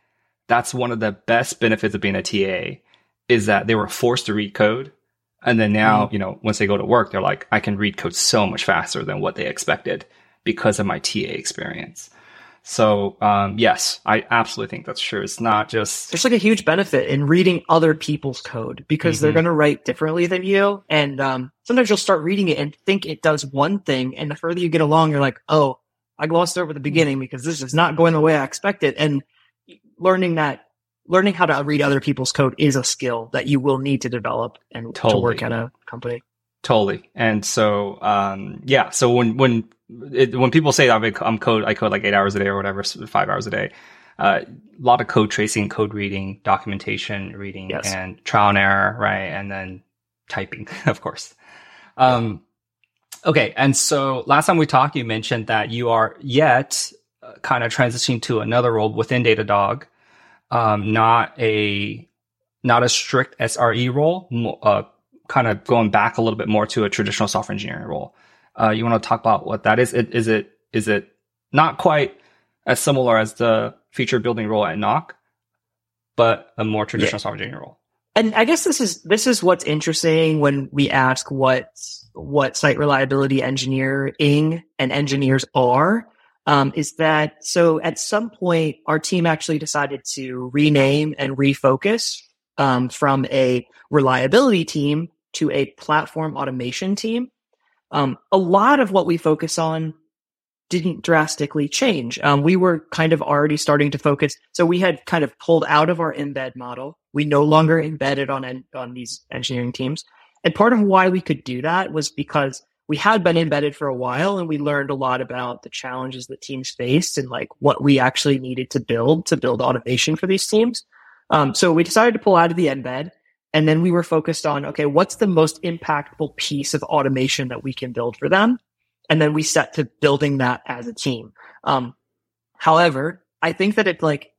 that's one of the best benefits of being a T A. Is that they were forced to read code. And then now, you know, once they go to work, they're like, I can read code so much faster than what they expected because of my T A experience. So, um, yes, I absolutely think that's true. It's not just... There's like a huge benefit in reading other people's code because mm-hmm. they're going to write differently than you. And um, sometimes you'll start reading it and think it does one thing. And the further you get along, you're like, oh, I glossed over the beginning because this is not going the way I expected. And learning that Learning how to read other people's code is a skill that you will need to develop and totally. to work at a company. Totally. And so, um, yeah. So when when it, when people say I'm, I'm code, I code like eight hours a day or whatever, five hours a day. Uh, a lot of code tracing, code reading, documentation reading, yes. and trial and error, right? And then typing, of course. Um, okay. And so last time we talked, you mentioned that you are yet kind of transitioning to another role within Datadog. Um, not a not a strict S R E role, uh, kind of going back a little bit more to a traditional software engineering role. Uh, you want to talk about what that is? It, is it is it not quite as similar as the feature building role at Knock, but a more traditional yeah. software engineering role? And I guess this is this is what's interesting when we ask what what site reliability engineering and engineers are. um, is that so at some point, our team actually decided to rename and refocus um, from a reliability team to a platform automation team. Um, a lot of what we focus on didn't drastically change. Um, we were kind of already starting to focus. So we had kind of pulled out of our embed model. We no longer embedded on en- on these engineering teams. And part of why we could do that was because we had been embedded for a while, and we learned a lot about the challenges that teams faced and like what we actually needed to build to build automation for these teams. Um, so we decided to pull out of the embed. And then we were focused on, okay, what's the most impactful piece of automation that we can build for them? And then we set to building that as a team. Um, however, I think that it like,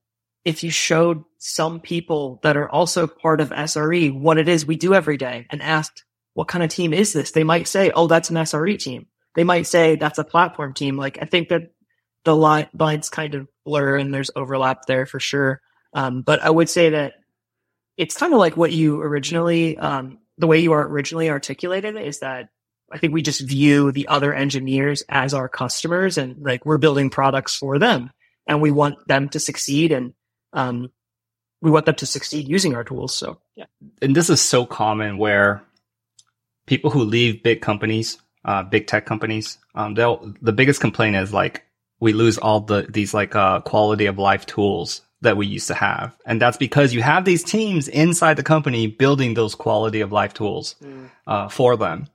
if you showed some people that are also part of S R E what it is we do every day and asked, what kind of team is this? They might say, oh, that's an S R E team. They might say, that's a platform team. Like, I think that the li- lines kind of blur and there's overlap there for sure. Um, but I would say that it's kind of like what you originally, um, the way you are originally articulated is that I think we just view the other engineers as our customers and like we're building products for them and we want them to succeed and um, we want them to succeed using our tools. So, yeah. And this is so common where people who leave big companies, uh, big tech companies, um, they'll, the biggest complaint is like, we lose all the, these like uh, quality of life tools that we used to have. And that's because you have these teams inside the company building those quality of life tools mm. uh, for them.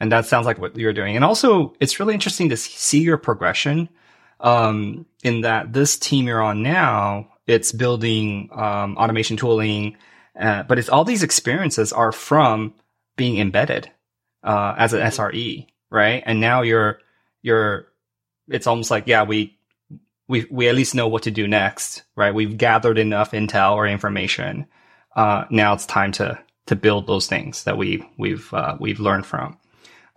And that sounds like what you're doing. And also, it's really interesting to see your progression um, in that this team you're on now, it's building um, automation tooling, uh, but it's all these experiences are from being embedded uh, as an S R E, right? And now you're, you're, it's almost like, yeah, we, We we at least know what to do next, right? We've gathered enough intel or information. Uh, now it's time to to build those things that we we've uh, we've learned from.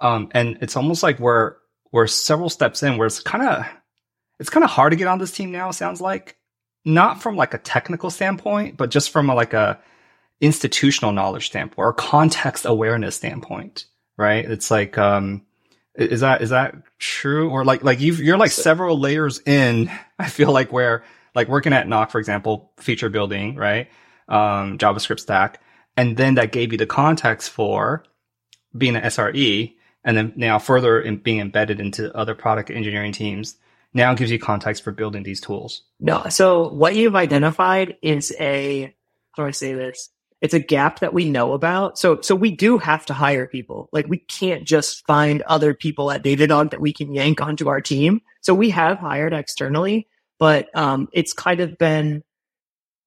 Um, and it's almost like we're we're several steps in where it's kind of it's kind of hard to get on this team now. It sounds like not from like a technical standpoint, but just from a, like a institutional knowledge standpoint or context awareness standpoint, right? It's like. Um, Is that, is that true? Or like, like you've, you're like several layers in, I feel like where like working at Knock, for example, feature building, right? Um, JavaScript stack. And then that gave you the context for being an S R E. And then now further in being embedded into other product engineering teams now gives you context for building these tools. No. So what you've identified is a, how do I say this? It's a gap that we know about. So, so we do have to hire people. Like we can't just find other people at Datadog that we can yank onto our team. So we have hired externally, but, um, it's kind of been,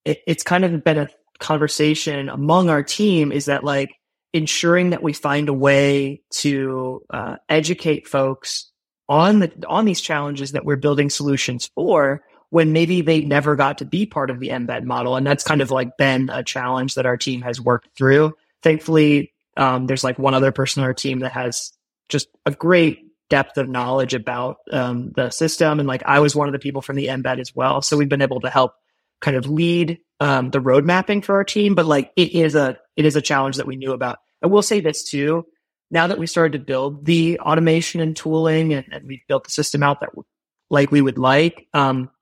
it, it's kind of been a conversation among our team is that like ensuring that we find a way to, uh, educate folks on the, on these challenges that we're building solutions for, when maybe they never got to be part of the embed model. And that's kind of like been a challenge that our team has worked through. Thankfully, um, there's like one other person on our team that has just a great depth of knowledge about um, the system. And like I was one of the people from the embed as well. So we've been able to help kind of lead um, the road mapping for our team. But like it is a it is a challenge that we knew about. I will say this too. Now that we started to build the automation and tooling and, and we've built the system out that like we would like, um,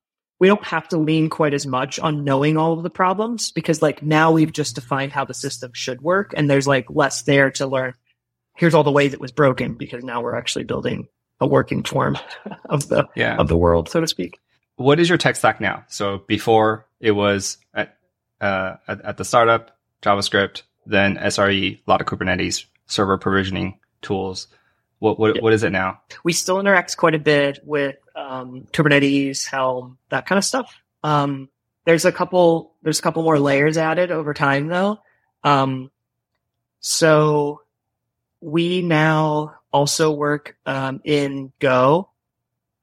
we don't have to lean quite as much on knowing all of the problems because like now we've just defined how the system should work and there's like less there to learn. Here's all the ways it was broken because now we're actually building a working form of the yeah. of the world, so to speak. What is your tech stack now? So before it was at, uh, at, at the startup, JavaScript, then S R E, a lot of Kubernetes, server provisioning tools. What what yeah. what is it now? We still interact quite a bit with um, Kubernetes, Helm, that kind of stuff. Um, there's a couple there's a couple more layers added over time though. Um, so we now also work um, in Go.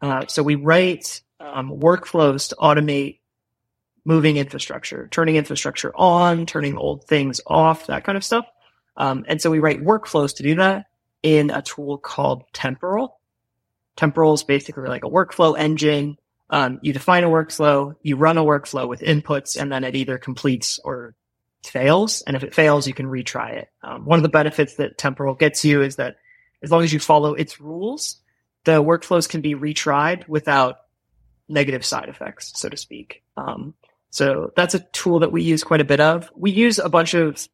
Uh, so we write um, workflows to automate moving infrastructure, turning infrastructure on, turning old things off, that kind of stuff. Um, and so we write workflows to do that in a tool called Temporal. Temporal is basically like a workflow engine. Um, you define a workflow, you run a workflow with inputs, and then it either completes or fails. And if it fails, you can retry it. Um, one of the benefits that Temporal gets you is that as long as you follow its rules, the workflows can be retried without negative side effects, so to speak. Um, so that's a tool that we use quite a bit of. We use a bunch of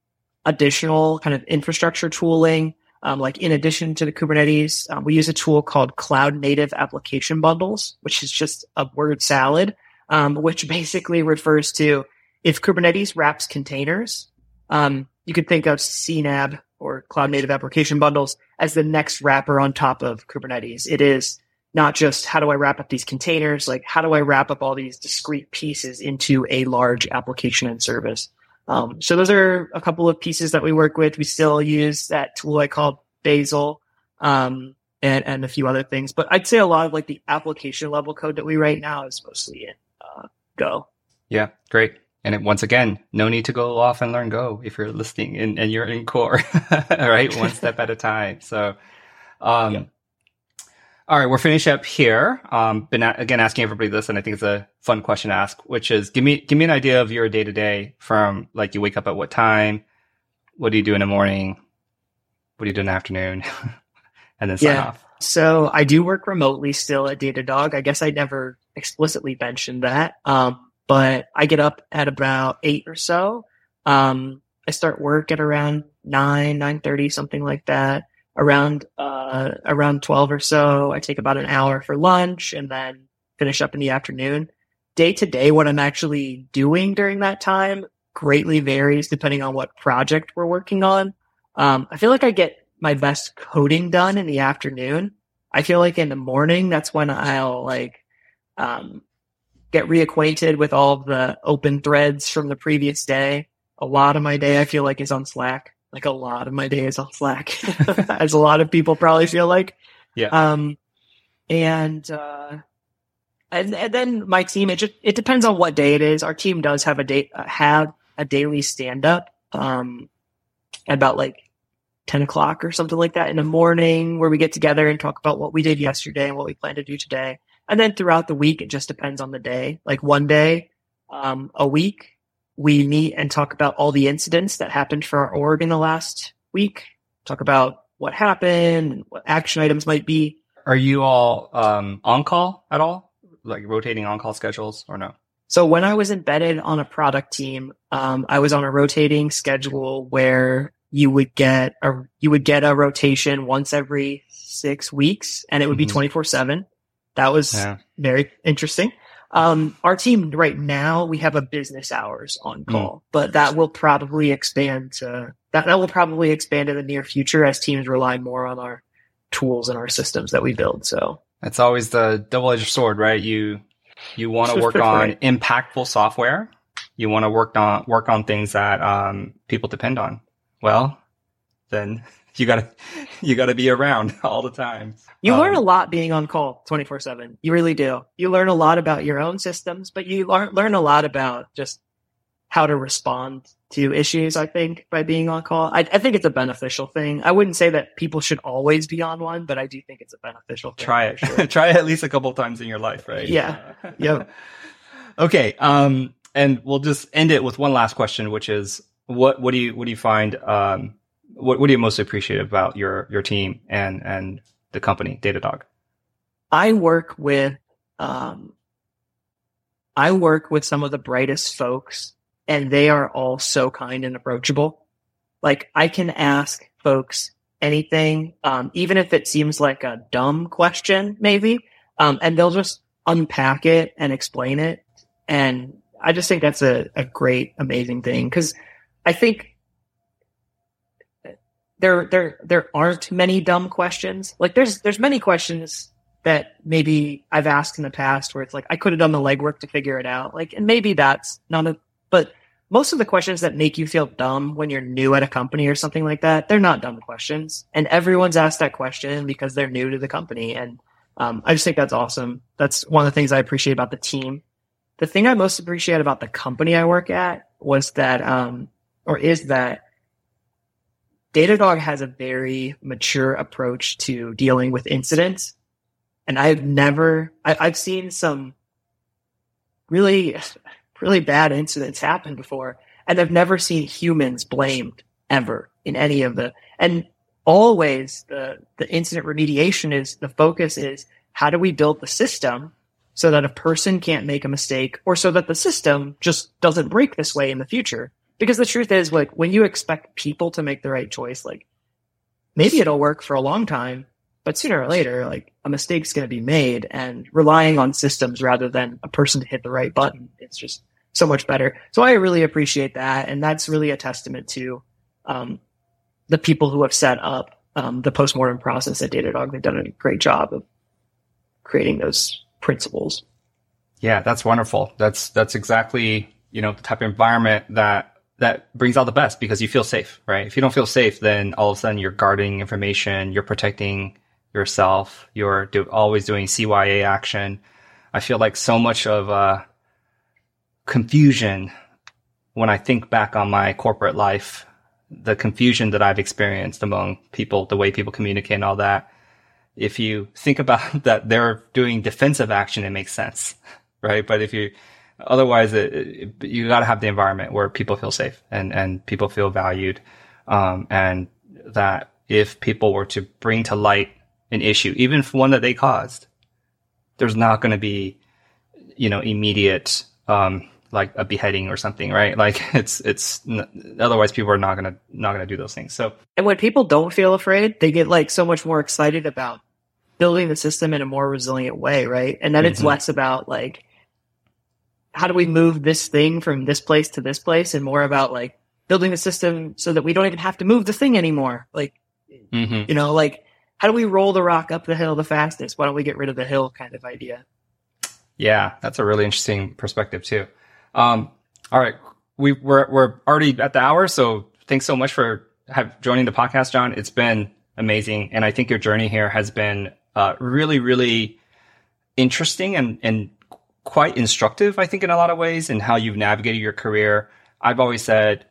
additional kind of infrastructure tooling. Um, like in addition to the Kubernetes, um, we use a tool called Cloud Native Application Bundles, which is just a word salad, um, which basically refers to if Kubernetes wraps containers, um, you could think of C NAB or Cloud Native Application Bundles as the next wrapper on top of Kubernetes. It is not just how do I wrap up these containers, like how do I wrap up all these discrete pieces into a large application and service. Um, so those are a couple of pieces that we work with. We still use that tool I call Bazel, um, and, and a few other things. But I'd say a lot of like the application level code that we write now is mostly in uh, Go. Yeah, great. And it, once again, no need to go off and learn Go if you're listening and, and you're in core, all right? One step at a time. So, um, yeah. All right, we're finished up here. Um, been again asking everybody this, and I think it's a fun question to ask, which is give me give me an idea of your day to day from like you wake up at what time, what do you do in the morning, what do you do in the afternoon, and then sign yeah. off. So I do work remotely still at Datadog. I guess I never explicitly mentioned that, um, but I get up at about eight or so. Um, I start work at around nine, nine thirty, something like that. Around uh, around twelve or so, I take about an hour for lunch and then finish up in the afternoon. Day to day, what I'm actually doing during that time greatly varies depending on what project we're working on. Um, I feel like I get my best coding done in the afternoon. I feel like in the morning, that's when I'll like um, get reacquainted with all the open threads from the previous day. A lot of my day, I feel like, is on Slack. Like a lot of my day is on Slack, as a lot of people probably feel like. Yeah. Um, and, uh, and, and then my team, it just, it depends on what day it is. Our team does have a day, uh, have a daily stand up, um, at about like ten o'clock or something like that in the morning, where we get together and talk about what we did yesterday and what we plan to do today. And then throughout the week, it just depends on the day. Like one day, um, a week, we meet and talk about all the incidents that happened for our org in the last week, talk about what happened, what action items might be. Are you all um, on call at all? Like rotating on call schedules or no? So when I was embedded on a product team, um, I was on a rotating schedule where you would get a, you would get a rotation once every six weeks and it would be twenty-four seven. That was yeah. very interesting. Um, our team right now, we have a business hours on call, mm. but that will probably expand to that. That will probably expand in the near future as teams rely more on our tools and our systems that we build. So that's always the double-edged sword, right? You, you want to work on impactful software. You want to work on, work on things that, um, people depend on. Well, then you gotta, you gotta be around all the time. You um, learn a lot being on call twenty-four seven. You really do. You learn a lot about your own systems, but you learn, learn a lot about just how to respond to issues, I think, by being on call. I, I think it's a beneficial thing. I wouldn't say that people should always be on one, but I do think it's a beneficial thing. Try it. Sure. Try it at least a couple of times in your life, right? Yeah. Uh, yep. Okay. Um, and we'll just end it with one last question, which is what, what do you, what do you find, um, What, what do you most appreciate about your, your team and, and the company, Datadog? I work with, um, I work with some of the brightest folks, and they are all so kind and approachable. Like I can ask folks anything, um, even if it seems like a dumb question, maybe, um, and they'll just unpack it and explain it. And I just think that's a, a great, amazing thing, because I think There, there, there aren't many dumb questions. Like there's, there's many questions that maybe I've asked in the past where it's like, I could have done the legwork to figure it out. Like, and maybe that's not a, but most of the questions that make you feel dumb when you're new at a company or something like that, they're not dumb questions. And everyone's asked that question because they're new to the company. And, um, I just think that's awesome. That's one of the things I appreciate about the team. The thing I most appreciate about the company I work at was that, um, or is that, Datadog has a very mature approach to dealing with incidents. And I've never, I, I've seen some really, really bad incidents happen before. And I've never seen humans blamed ever in any of the, and always the, the incident remediation is, the focus is how do we build the system so that a person can't make a mistake, or so that the system just doesn't break this way in the future. Because the truth is, like, when you expect people to make the right choice, like, maybe it'll work for a long time, but sooner or later, like, a mistake's going to be made, and relying on systems rather than a person to hit the right button, it's just so much better. So I really appreciate that, and that's really a testament to um, the people who have set up um, the postmortem process at Datadog. They've done a great job of creating those principles. Yeah, that's wonderful. That's that's exactly, you know, the type of environment that that brings out the best, because you feel safe, right? If you don't feel safe, then all of a sudden you're guarding information, you're protecting yourself, you're do, always doing C Y A action. I feel like so much of uh, confusion, when I think back on my corporate life, the confusion that I've experienced among people, the way people communicate and all that, if you think about that they're doing defensive action, it makes sense, right? But if you... Otherwise, it, it, you got to have the environment where people feel safe and, and people feel valued. Um, and that if people were to bring to light an issue, even if one that they caused, there's not going to be, you know, immediate, um, like a beheading or something, right? Like it's, it's, otherwise people are not going to, not going to do those things. So, and when people don't feel afraid, they get like so much more excited about building the system in a more resilient way, right? And then mm-hmm. It's less about like, how do we move this thing from this place to this place, and more about like building the system so that we don't even have to move the thing anymore. Like, mm-hmm. you know, like how do we roll the rock up the hill the fastest? Why don't we get rid of the hill kind of idea? Yeah. That's a really interesting perspective too. Um, all right. We we're, we're already at the hour. So thanks so much for have, joining the podcast, Jon. It's been amazing. And I think your journey here has been uh, really, really interesting and, and, quite instructive, I think, in a lot of ways, in how you've navigated your career. I've always said,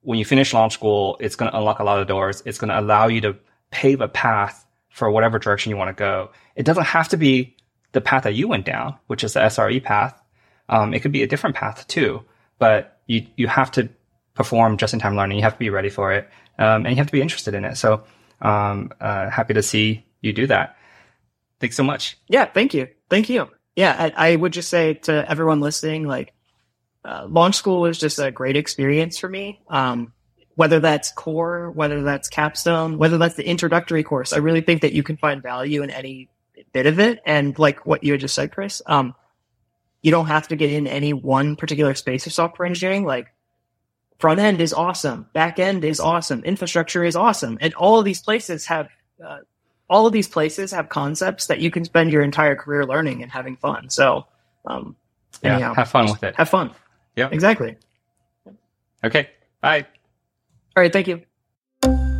when you finish launch school, it's going to unlock a lot of doors. It's going to allow you to pave a path for whatever direction you want to go. It doesn't have to be the path that you went down, which is the S R E path. Um, it could be a different path too, but you you have to perform just-in-time learning. You have to be ready for it, um, and you have to be interested in it. So um, uh, happy to see you do that. Thanks so much. Yeah, thank you. Thank you. Yeah, I, I would just say to everyone listening, like, uh, Launch School was just a great experience for me. Um, whether that's core, whether that's capstone, whether that's the introductory course, I really think that you can find value in any bit of it. And like what you had just said, Chris, um, you don't have to get in any one particular space of software engineering. Like, front end is awesome, back end is awesome, infrastructure is awesome, and all of these places have. Uh, All of these places have concepts that you can spend your entire career learning and having fun. So, um, yeah, anyhow, have fun with it. Have fun. Yeah, exactly. Okay. Bye. All right. Thank you.